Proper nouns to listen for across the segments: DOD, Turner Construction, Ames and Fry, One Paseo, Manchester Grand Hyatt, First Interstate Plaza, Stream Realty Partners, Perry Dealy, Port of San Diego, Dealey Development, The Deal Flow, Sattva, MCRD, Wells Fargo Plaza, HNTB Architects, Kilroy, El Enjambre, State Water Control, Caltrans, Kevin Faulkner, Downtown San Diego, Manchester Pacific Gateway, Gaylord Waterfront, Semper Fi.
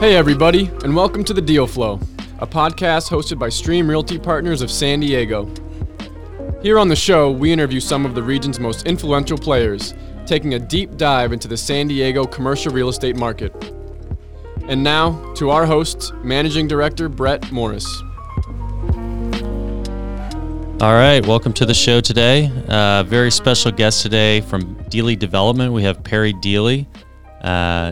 Hey everybody, and welcome to The Deal Flow, a podcast hosted by Stream Realty Partners of San Diego. Here on the show, we interview some of the region's most influential players, taking a deep dive into the San Diego commercial real estate market. And now, to our host, Managing Director Brett Morris. All right, welcome to the show today. Very special guest today from Dealey Development. We have Perry Dealy,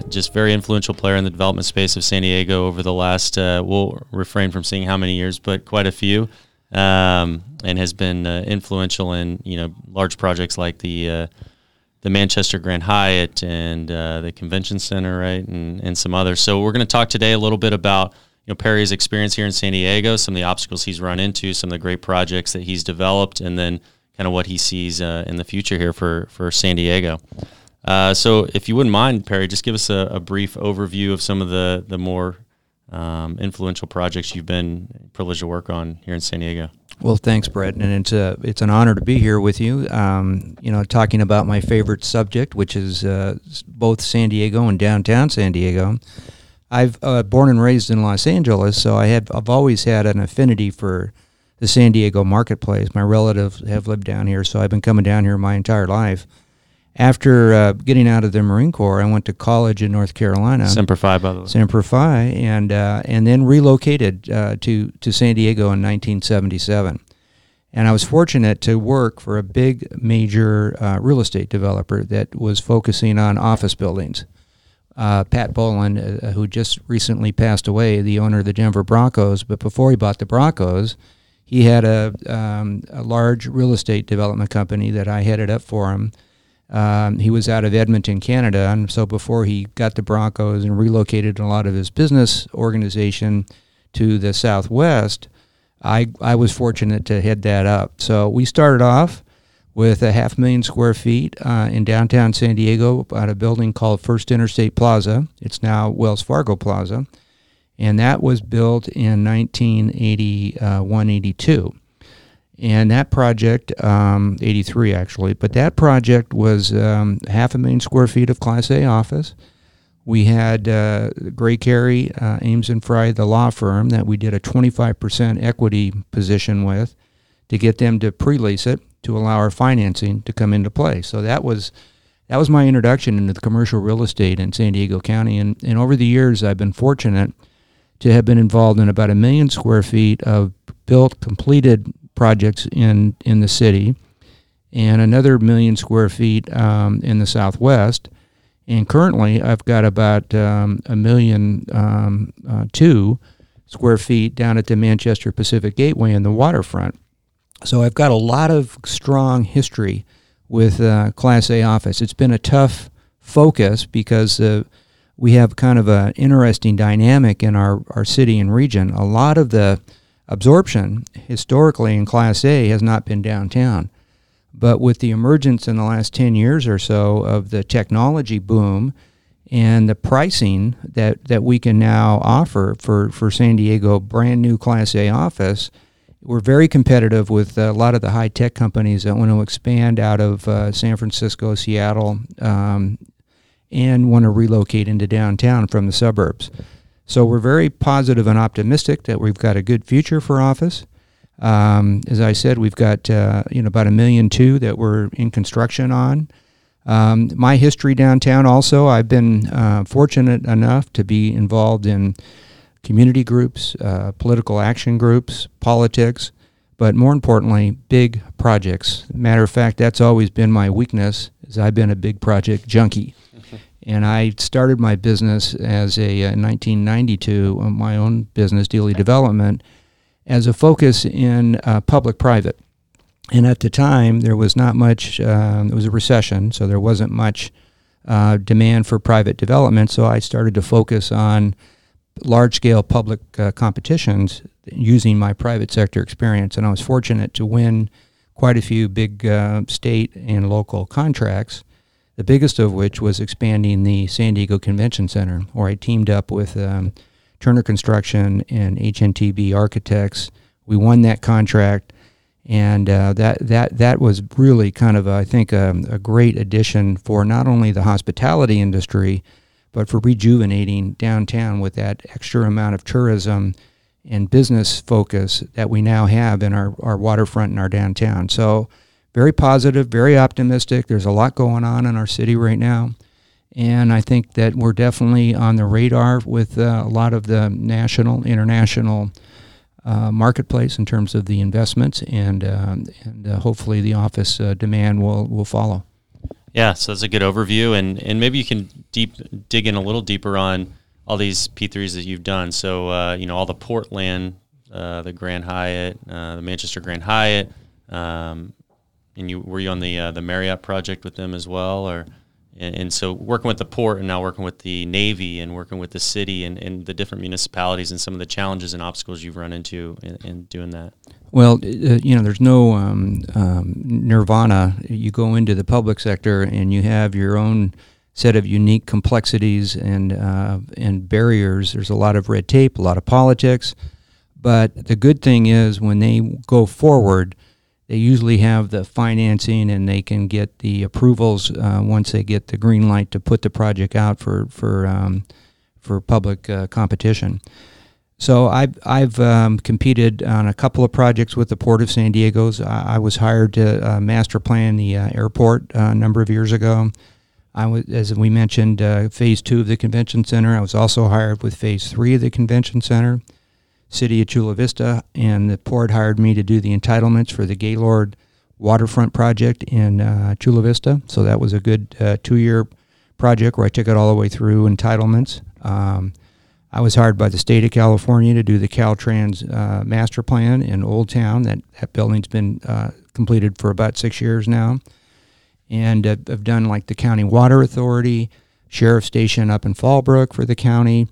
just very influential player in the development space of San Diego over the last, we'll refrain from seeing how many years, but quite a few, and has been influential in large projects like the Manchester Grand Hyatt and the Convention Center, right, and some others. So we're going to talk today a little bit about Perry's experience here in San Diego, some of the obstacles he's run into, some of the great projects that he's developed, and then kind of what he sees in the future here for San Diego. So if you wouldn't mind, Perry, just give us a brief overview of some of the more influential projects you've been privileged to work on here in San Diego. Well, thanks, Brett, and it's an honor to be here with you, talking about my favorite subject, which is both San Diego and downtown San Diego. I've born and raised in Los Angeles, so I've always had an affinity for the San Diego marketplace. My relatives have lived down here, so I've been coming down here my entire life. After getting out of the Marine Corps, I went to college in North Carolina. Semper Fi, by the way. Semper Fi, and then relocated to San Diego in 1977. And I was fortunate to work for a big, major real estate developer that was focusing on office buildings. Pat Boland, who just recently passed away, the owner of the Denver Broncos, but before he bought the Broncos, he had a large real estate development company that I headed up for him. He was out of Edmonton, Canada, and so before he got the Broncos and relocated a lot of his business organization to the Southwest, I was fortunate to head that up. So we started off with 500,000 square feet in downtown San Diego at a building called First Interstate Plaza. It's now Wells Fargo Plaza, and that was built in 1981-82. And that project, 83 actually, but that project was 500,000 square feet of Class A office. We had Gray Carey, Ames and Fry, the law firm that we did a 25% equity position with to get them to pre-lease it to allow our financing to come into play. So that was my introduction into the commercial real estate in San Diego County. And over the years, I've been fortunate to have been involved in about 1,000,000 square feet of built, completed projects in the city, and another 1,000,000 square feet in the Southwest. And currently, I've got about 1,002,000 square feet down at the Manchester Pacific Gateway in the waterfront. So I've got a lot of strong history with Class A office. It's been a tough focus because we have kind of an interesting dynamic in our city and region. A lot of the absorption historically in Class A has not been downtown. But with the emergence in the last 10 years or so of the technology boom and the pricing that we can now offer for San Diego brand new Class A office, we're very competitive with a lot of the high-tech companies that want to expand out of San Francisco, Seattle, and want to relocate into downtown from the suburbs. So we're very positive and optimistic that we've got a good future for office. As I said, we've got about 1,200,000 that we're in construction on. My history downtown also, I've been fortunate enough to be involved in community groups, political action groups, politics, but more importantly, big projects. Matter of fact, that's always been my weakness, is I've been a big project junkie. And I started my business as in 1992, my own business, Dealey Development, as a focus in public-private. And at the time, there was not much, it was a recession, so there wasn't much demand for private development, so I started to focus on large-scale public competitions using my private sector experience. And I was fortunate to win quite a few big state and local contracts, the biggest of which was expanding the San Diego Convention Center, where I teamed up with Turner Construction and HNTB Architects. We won that contract, and that was really kind of, I think, a great addition for not only the hospitality industry, but for rejuvenating downtown with that extra amount of tourism and business focus that we now have in our waterfront and our downtown. So very positive, very optimistic. There's a lot going on in our city right now. And I think that we're definitely on the radar with a lot of the national, international marketplace in terms of the investments, and hopefully the office demand will follow. Yeah, so that's a good overview, and maybe you can dig in a little deeper on all these P3s that you've done. So, all the Portland, the Grand Hyatt, the Manchester Grand Hyatt, and were you on the Marriott project with them as well, or? And so working with the port and now working with the Navy and working with the city and the different municipalities and some of the challenges and obstacles you've run into in doing that. Well, there's no nirvana. You go into the public sector and you have your own set of unique complexities and barriers. There's a lot of red tape, a lot of politics. But the good thing is when they go forward, they usually have the financing and they can get the approvals once they get the green light to put the project out for public competition. So I've competed on a couple of projects with the Port of San Diego. I was hired to master plan the airport a number of years ago. I was, as we mentioned, Phase 2 of the Convention Center. I was also hired with Phase 3 of the Convention Center. City of Chula Vista and the port hired me to do the entitlements for the Gaylord Waterfront project in Chula Vista. So that was a good 2-year project where I took it all the way through entitlements. I was hired by the state of California to do the Caltrans master plan in Old Town. That building's been completed for about 6 years now. And I've done like the County Water Authority, Sheriff's Station up in Fallbrook for the county.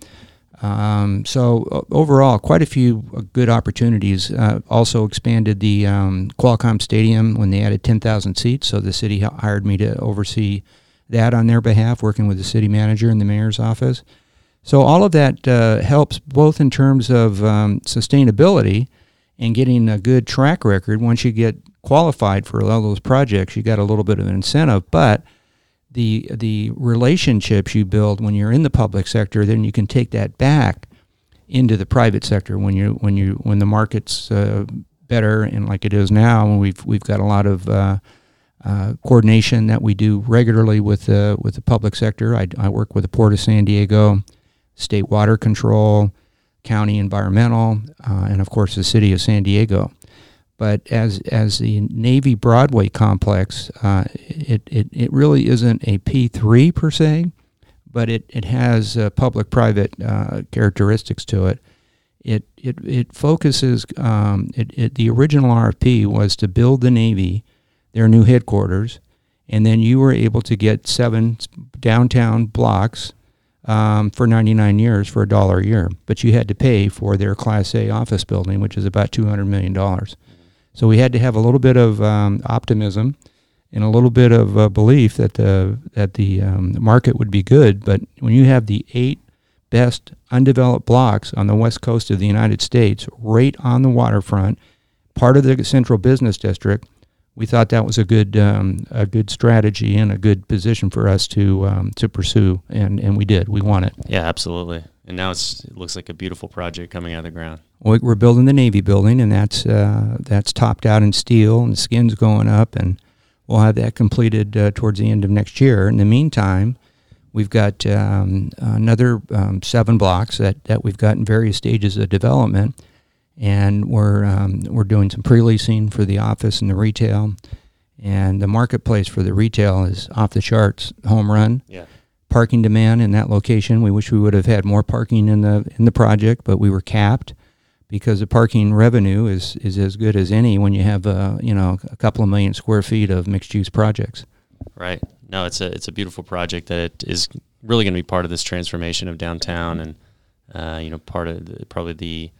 So overall, quite a few good opportunities. Also expanded the Qualcomm Stadium when they added 10,000 seats, so the city hired me to oversee that on their behalf, working with the city manager and the mayor's office. So all of that helps both in terms of sustainability and getting a good track record. Once you get qualified for all those projects, you got a little bit of an incentive, but the relationships you build when you're in the public sector, then you can take that back into the private sector when the market's better, and like it is now, when we've got a lot of coordination that we do regularly with the public sector. I work with the Port of San Diego, State Water Control, County Environmental, and of course the City of San Diego. But as the Navy Broadway complex, it really isn't a P3 per se, but it has public-private characteristics to it. It focuses. The original RFP was to build the Navy, their new headquarters, and then you were able to get 7 downtown blocks for 99 years for $1 a year, but you had to pay for their Class A office building, which is about $200 million. So we had to have a little bit of optimism and a little bit of belief that the market would be good. But when you have the 8 best undeveloped blocks on the west coast of the United States, right on the waterfront, part of the central business district, we thought that was a good strategy and a good position for us to pursue, and we did. We won it. Yeah, absolutely. And now it looks like a beautiful project coming out of the ground. We're building the Navy building, and that's topped out in steel, and the skin's going up, and we'll have that completed towards the end of next year. In the meantime, we've got another 7 blocks that we've got in various stages of development. And we're doing some pre-leasing for the office and the retail, and the marketplace for the retail is off the charts, home run. Yeah. Parking demand in that location. We wish we would have had more parking in the project, but we were capped because the parking revenue is as good as any when you have a couple of million square feet of mixed use projects. Right. No, it's a beautiful project that is really going to be part of this transformation of downtown, and part of probably the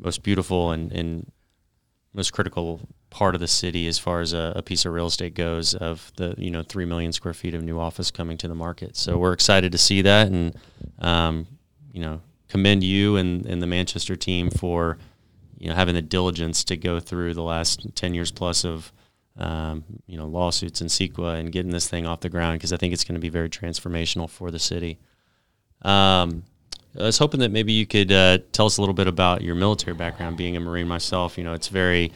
most beautiful and most critical part of the city as far as a piece of real estate goes, of the 3 million square feet of new office coming to the market. So we're excited to see that, and commend you and the Manchester team for having the diligence to go through the last 10 years plus of lawsuits and CEQA and getting this thing off the ground, because I think it's going to be very transformational for the city. I was hoping that maybe you could tell us a little bit about your military background. Being a Marine myself, you know, it's very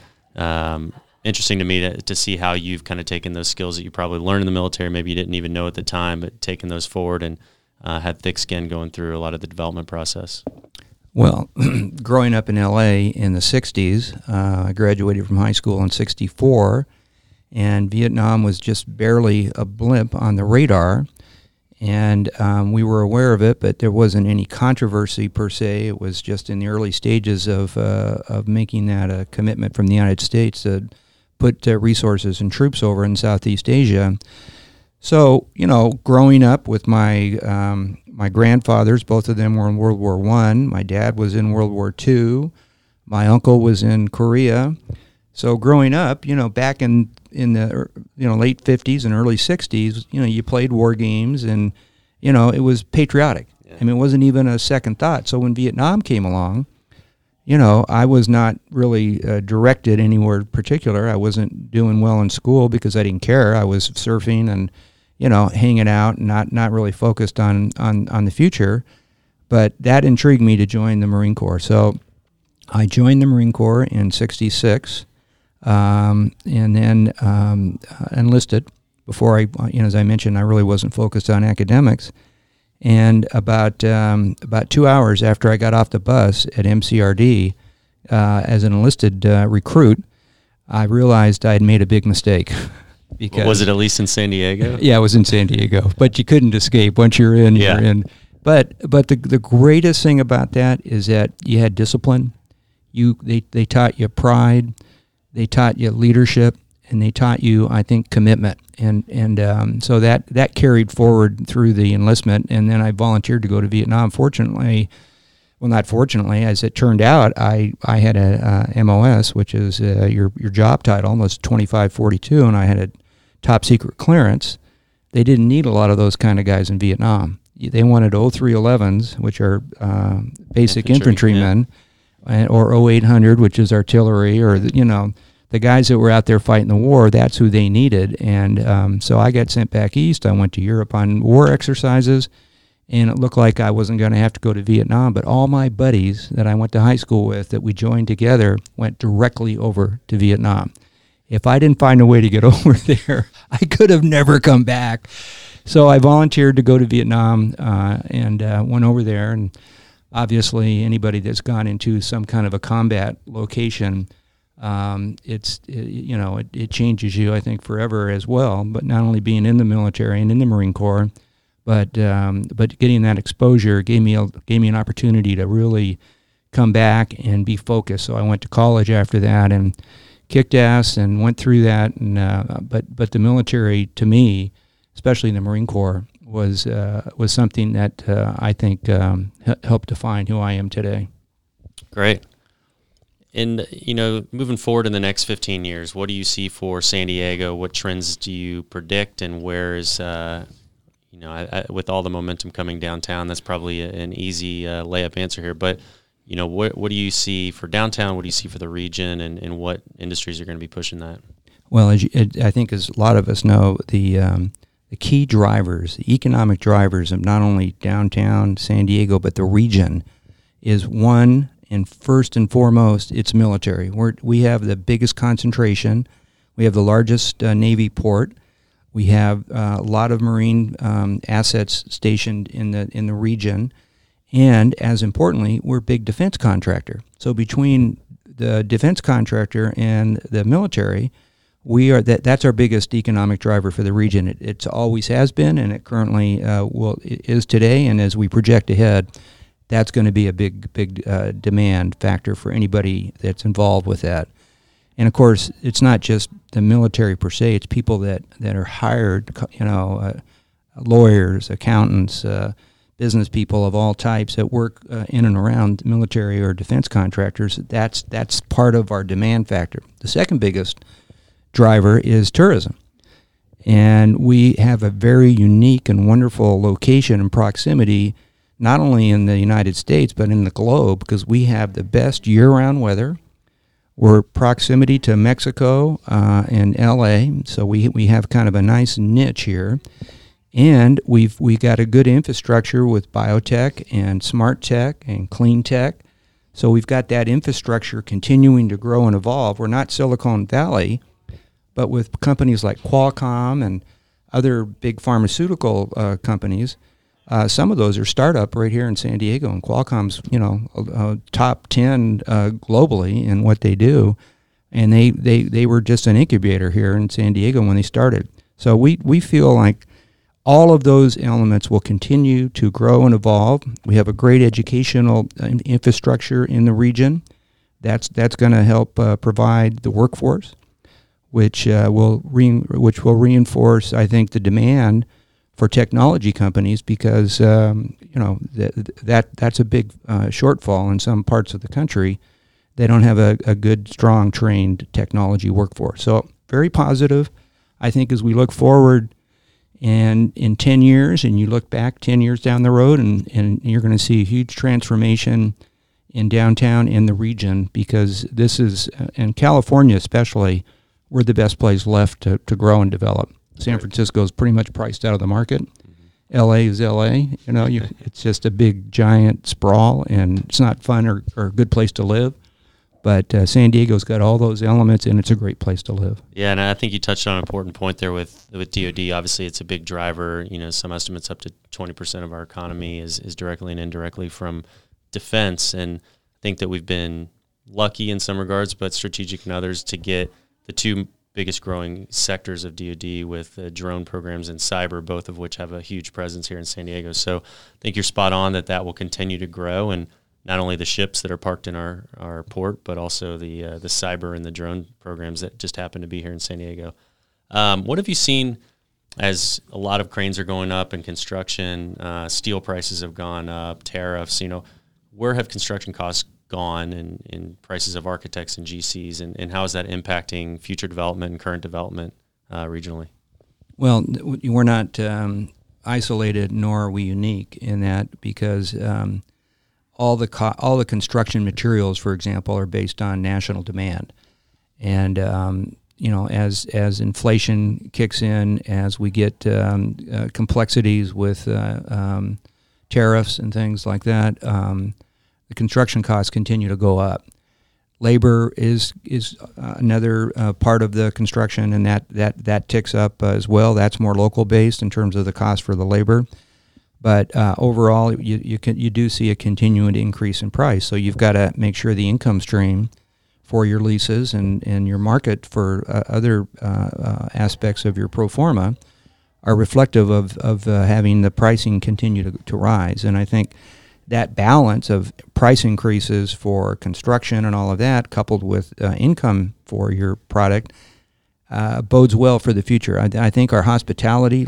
interesting to me to see how you've kind of taken those skills that you probably learned in the military, maybe you didn't even know at the time, but taking those forward and had thick skin going through a lot of the development process. Well, growing up in L.A. in the 60s, I graduated from high school in 64, and Vietnam was just barely a blimp on the radar. And we were aware of it, but there wasn't any controversy per se. It was just in the early stages of making that a commitment from the United States to put resources and troops over in Southeast Asia. So, you know, growing up with my my grandfathers, both of them were in World War I. My dad was in World War II. My uncle was in Korea. So growing up, you know, back in the late 50s and early 60s, you know, you played war games and, you know, it was patriotic. Yeah. I mean, it wasn't even a second thought. So when Vietnam came along, you know, I was not really directed anywhere particular. I wasn't doing well in school because I didn't care. I was surfing and, you know, hanging out, not really focused on the future. But that intrigued me to join the Marine Corps. So I joined the Marine Corps in 66. And then enlisted before I, you know, as I mentioned, I really wasn't focused on academics. And about 2 hours after I got off the bus at MCRD as an enlisted recruit, I realized I had made a big mistake. Because, was it at least in San Diego? Yeah, it was in San Diego, but you couldn't escape. Once you're in, yeah. You're in. But the greatest thing about that is that you had discipline. They taught you pride. They taught you leadership, and they taught you, I think, commitment. And so that carried forward through the enlistment, and then I volunteered to go to Vietnam. Fortunately, well, not fortunately, as it turned out, I had a MOS, which is your job title, almost 2542, and I had a top secret clearance. They didn't need a lot of those kind of guys in Vietnam. They wanted 0311s, which are basic infantrymen. Yeah. Or 0800, which is artillery, or the guys that were out there fighting the war, that's who they needed. And so I got sent back east. I went to Europe on war exercises, and it looked like I wasn't going to have to go to Vietnam, but all my buddies that I went to high school with that we joined together went directly over to Vietnam. If I didn't find a way to get over there, I could have never come back. So I volunteered to go to Vietnam and went over there, and obviously, anybody that's gone into some kind of a combat location, it changes you, I think, forever as well. But not only being in the military and in the Marine Corps, but getting that exposure gave me an opportunity to really come back and be focused. So I went to college after that and kicked ass and went through that. And but the military, to me, especially in the Marine Corps, was something that I think helped define who I am today. Great. And, you know, moving forward in the next 15 years, what do you see for San Diego? What trends do you predict, and where is, with all the momentum coming downtown, that's probably an easy layup answer here. But, you know, what do you see for downtown? What do you see for the region, and what industries are going to be pushing that? Well, I think as a lot of us know, the key drivers, the economic drivers of not only downtown San Diego, but the region is one, and first and foremost, it's military. We have the biggest concentration. We have the largest Navy port. We have a lot of Marine assets stationed in the region. And as importantly, we're a big defense contractor. So between the defense contractor and the military, that's our biggest economic driver for the region. It's always has been, and it currently is today. And as we project ahead, that's going to be a big demand factor for anybody that's involved with that. And of course, it's not just the military per se; it's people that are hired, lawyers, accountants, business people of all types that work in and around military or defense contractors. That's part of our demand factor. The second biggest driver is tourism, and we have a very unique and wonderful location and proximity, not only in the United States but in the globe, because we have the best year-round weather. We're proximity to Mexico and LA, so we have kind of a nice niche here, And we got a good infrastructure with biotech and smart tech and clean tech. So we've got that infrastructure continuing to grow and evolve. We're not Silicon Valley, but with companies like Qualcomm and other big pharmaceutical companies, some of those are startup right here in San Diego, and Qualcomm's, you know, top 10 globally in what they do, and they were just an incubator here in San Diego when they started. So we feel like all of those elements will continue to grow and evolve. We have a great educational infrastructure in the region. That's going to help provide the workforce, which will reinforce, I think, the demand for technology companies, because that's a big shortfall in some parts of the country. They don't have a good, strong, trained technology workforce. So very positive, I think, as we look forward. And in 10 years, and you look back 10 years down the road, and you're going to see a huge transformation in downtown and the region, because this is, and California especially, we're the best place left to grow and develop. San Francisco is pretty much priced out of the market. Mm-hmm. LA is LA. You know, it's just a big, giant sprawl, and it's not fun or a good place to live. But San Diego's got all those elements, and it's a great place to live. Yeah, and I think you touched on an important point there with DOD. Obviously, it's a big driver. You know, some estimates up to 20% of our economy is directly and indirectly from defense. And I think that we've been lucky in some regards, but strategic in others, to get the two biggest growing sectors of DOD with drone programs and cyber, both of which have a huge presence here in San Diego. So I think you're spot on that will continue to grow, and not only the ships that are parked in our port, but also the cyber and the drone programs that just happen to be here in San Diego. What have you seen as a lot of cranes are going up in construction, steel prices have gone up, tariffs, you know, where have construction costs gone and prices of architects and GCs, and how is that impacting future development and current development regionally? Well, we're not isolated, nor are we unique in that, because all the construction materials, for example, are based on national demand, and as inflation kicks in, as we get complexities with tariffs and things like that, the construction costs continue to go up. Labor is another part of the construction, and that ticks up as well. That's more local based in terms of the cost for the labor. But overall, you do see a continuing increase in price. So you've got to make sure the income stream for your leases and your market for other aspects of your pro forma are reflective of having the pricing continue to rise. And I think that balance of price increases for construction and all of that, coupled with income for your product, bodes well for the future. I think our hospitality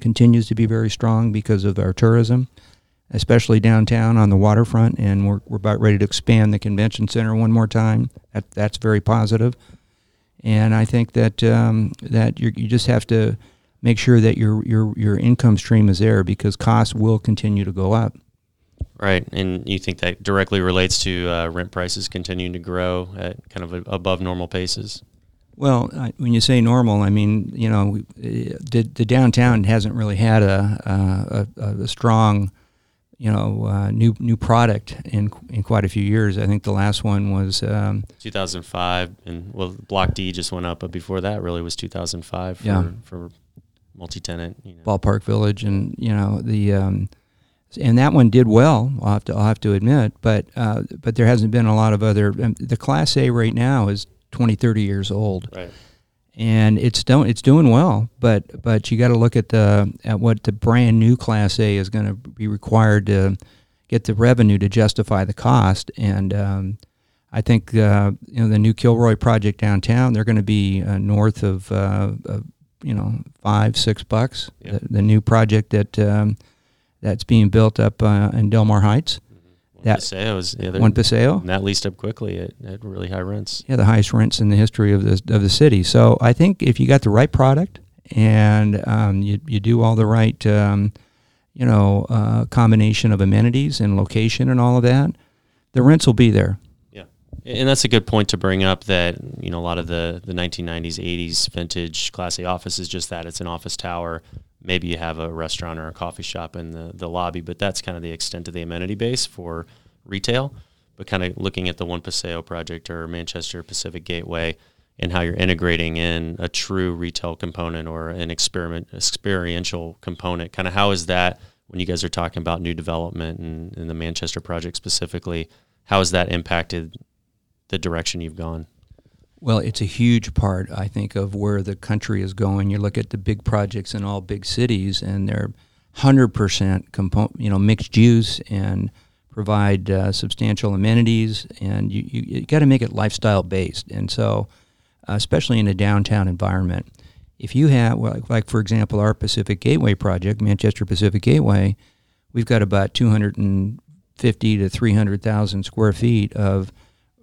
continues to be very strong because of our tourism, especially downtown on the waterfront, and we're about ready to expand the convention center one more time. That's very positive. And I think that you just have to make sure that your income stream is there, because costs will continue to go up. Right, and you think that directly relates to rent prices continuing to grow at kind of above normal paces? Well, when you say normal, I mean, you know, the downtown hasn't really had a strong, you know, new product in quite a few years. I think the last one was 2005, and well, Block D just went up, but before that, really was 2005 for multi-tenant, you know. Ballpark Village, and you know the and that one did well. I'll have to admit, but there hasn't been a lot of other. The Class A right now is 20, 30 years old, right? And it's doing well, but you got to look at what the brand new Class A is going to be required to get the revenue to justify the cost. And I think the new Kilroy project downtown, they're going to be north of $5-6. Yeah. The new project that's being built up in Del Mar Heights. One Paseo, and that leased up quickly at really high rents. Yeah, the highest rents in the history of the city. So I think if you got the right product and you do all the right, combination of amenities and location and all of that, the rents will be there. Yeah, and that's a good point to bring up, that you know a lot of the 1990s, 80s vintage Class A office is just that. It's an office tower Maybe you have a restaurant or a coffee shop in the lobby, but that's kind of the extent of the amenity base for retail. But kind of looking at the One Paseo project or Manchester Pacific Gateway and how you're integrating in a true retail component or an experiential component, kind of how is that, when you guys are talking about new development and the Manchester project specifically, how has that impacted the direction you've gone? Well, it's a huge part, I think, of where the country is going. You look at the big projects in all big cities, and they're 100% mixed use and provide substantial amenities, and you got to make it lifestyle based. And so, especially in a downtown environment, if you have, like for example, our Pacific Gateway project, Manchester Pacific Gateway, we've got about 250 to 300,000 square feet of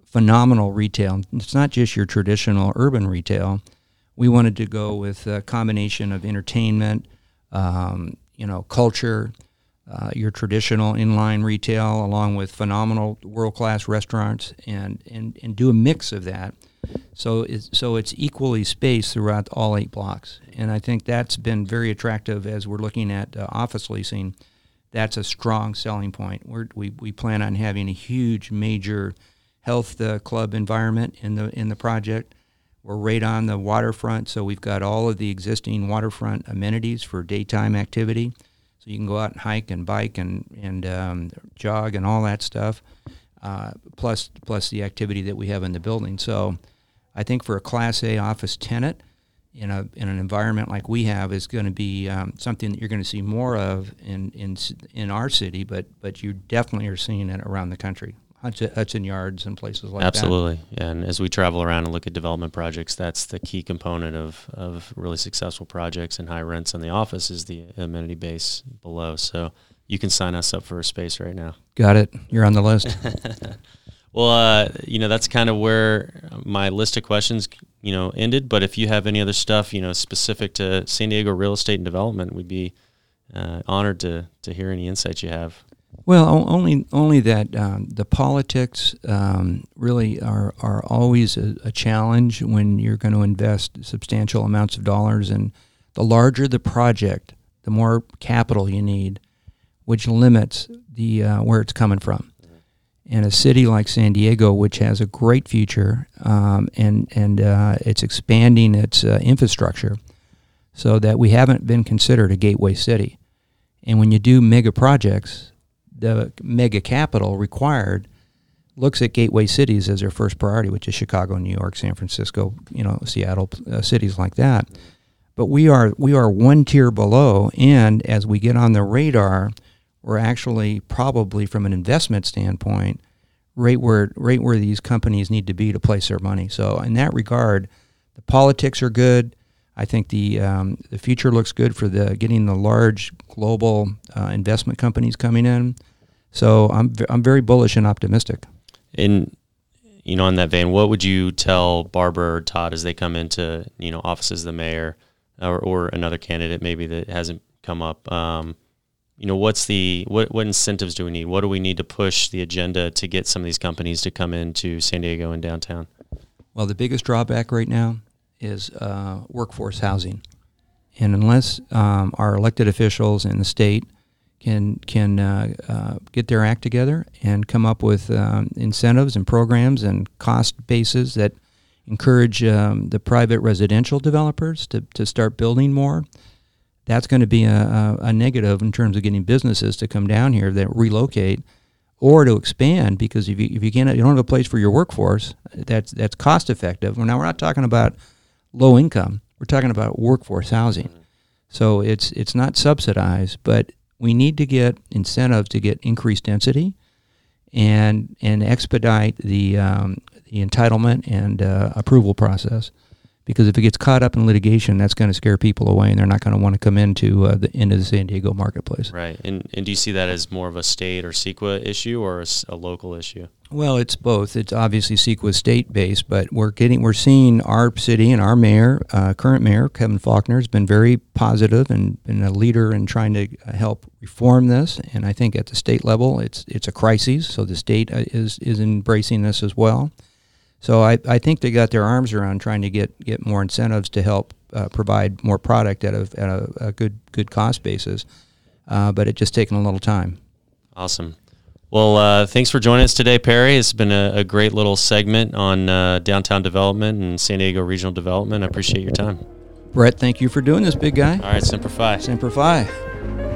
phenomenal retail. It's not just your traditional urban retail. We wanted to go with a combination of entertainment, culture, your traditional inline retail, along with phenomenal world-class restaurants, and do a mix of that. So it's equally spaced throughout all 8 blocks. And I think that's been very attractive as we're looking at office leasing. That's a strong selling point. We plan on having a huge, major health club environment in the project. We're right on the waterfront, so we've got all of the existing waterfront amenities for daytime activity. So you can go out and hike and bike and jog and all that stuff, plus the activity that we have in the building. So I think for a Class A office tenant in an environment like we have is going to be something that you're going to see more of in our city, but you definitely are seeing it around the country. Hudson Yards and places like Absolutely. That. Absolutely. And as we travel around and look at development projects, that's the key component of really successful projects and high rents in the office is the amenity base below. So you can sign us up for a space right now. Got it. You're on the list. Well, that's kind of where my list of questions, ended. But if you have any other stuff, specific to San Diego real estate and development, we'd be honored to hear any insights you have. Well, only that the politics really are always a challenge when you're going to invest substantial amounts of dollars. And the larger the project, the more capital you need, which limits the where it's coming from. And a city like San Diego, which has a great future, and it's expanding its infrastructure, so that we haven't been considered a gateway city. And when you do mega projects, the mega capital required looks at gateway cities as their first priority, which is Chicago, New York, San Francisco, Seattle, cities like that. But we are one tier below, and as we get on the radar, we're actually probably from an investment standpoint right where these companies need to be to place their money. So in that regard, the politics are good. I think the future looks good for getting the large global investment companies coming in. So I'm very bullish and optimistic. And in that vein, what would you tell Barbara or Todd as they come into offices of the mayor or another candidate maybe that hasn't come up? What incentives do we need? What do we need to push the agenda to get some of these companies to come into San Diego and downtown? Well, the biggest drawback right now is workforce housing, and unless our elected officials in the state can get their act together and come up with incentives and programs and cost bases that encourage the private residential developers to start building more, that's going to be a negative in terms of getting businesses to come down here that relocate or to expand, because if you don't have a place for your workforce that's cost effective. Now we're not talking about low income. We're talking about workforce housing. So it's not subsidized, but we need to get incentives to get increased density and expedite the entitlement and approval process. Because if it gets caught up in litigation, that's going to scare people away, and they're not going to want to come into the San Diego marketplace. Right. And do you see that as more of a state or CEQA issue or a local issue? Well, it's both. It's obviously CEQA state based, but we're seeing our city and our mayor, current mayor Kevin Faulkner, has been very positive and been a leader in trying to help reform this. And I think at the state level, it's a crisis, so the state is embracing this as well. So I think they got their arms around trying to get more incentives to help provide more product at a good cost basis, but it's just taken a little time. Awesome. Well, thanks for joining us today, Perry. It's been a great little segment on downtown development and San Diego regional development. I appreciate your time. Brett, thank you for doing this, big guy. All right, Semper Fi. Semper Fi.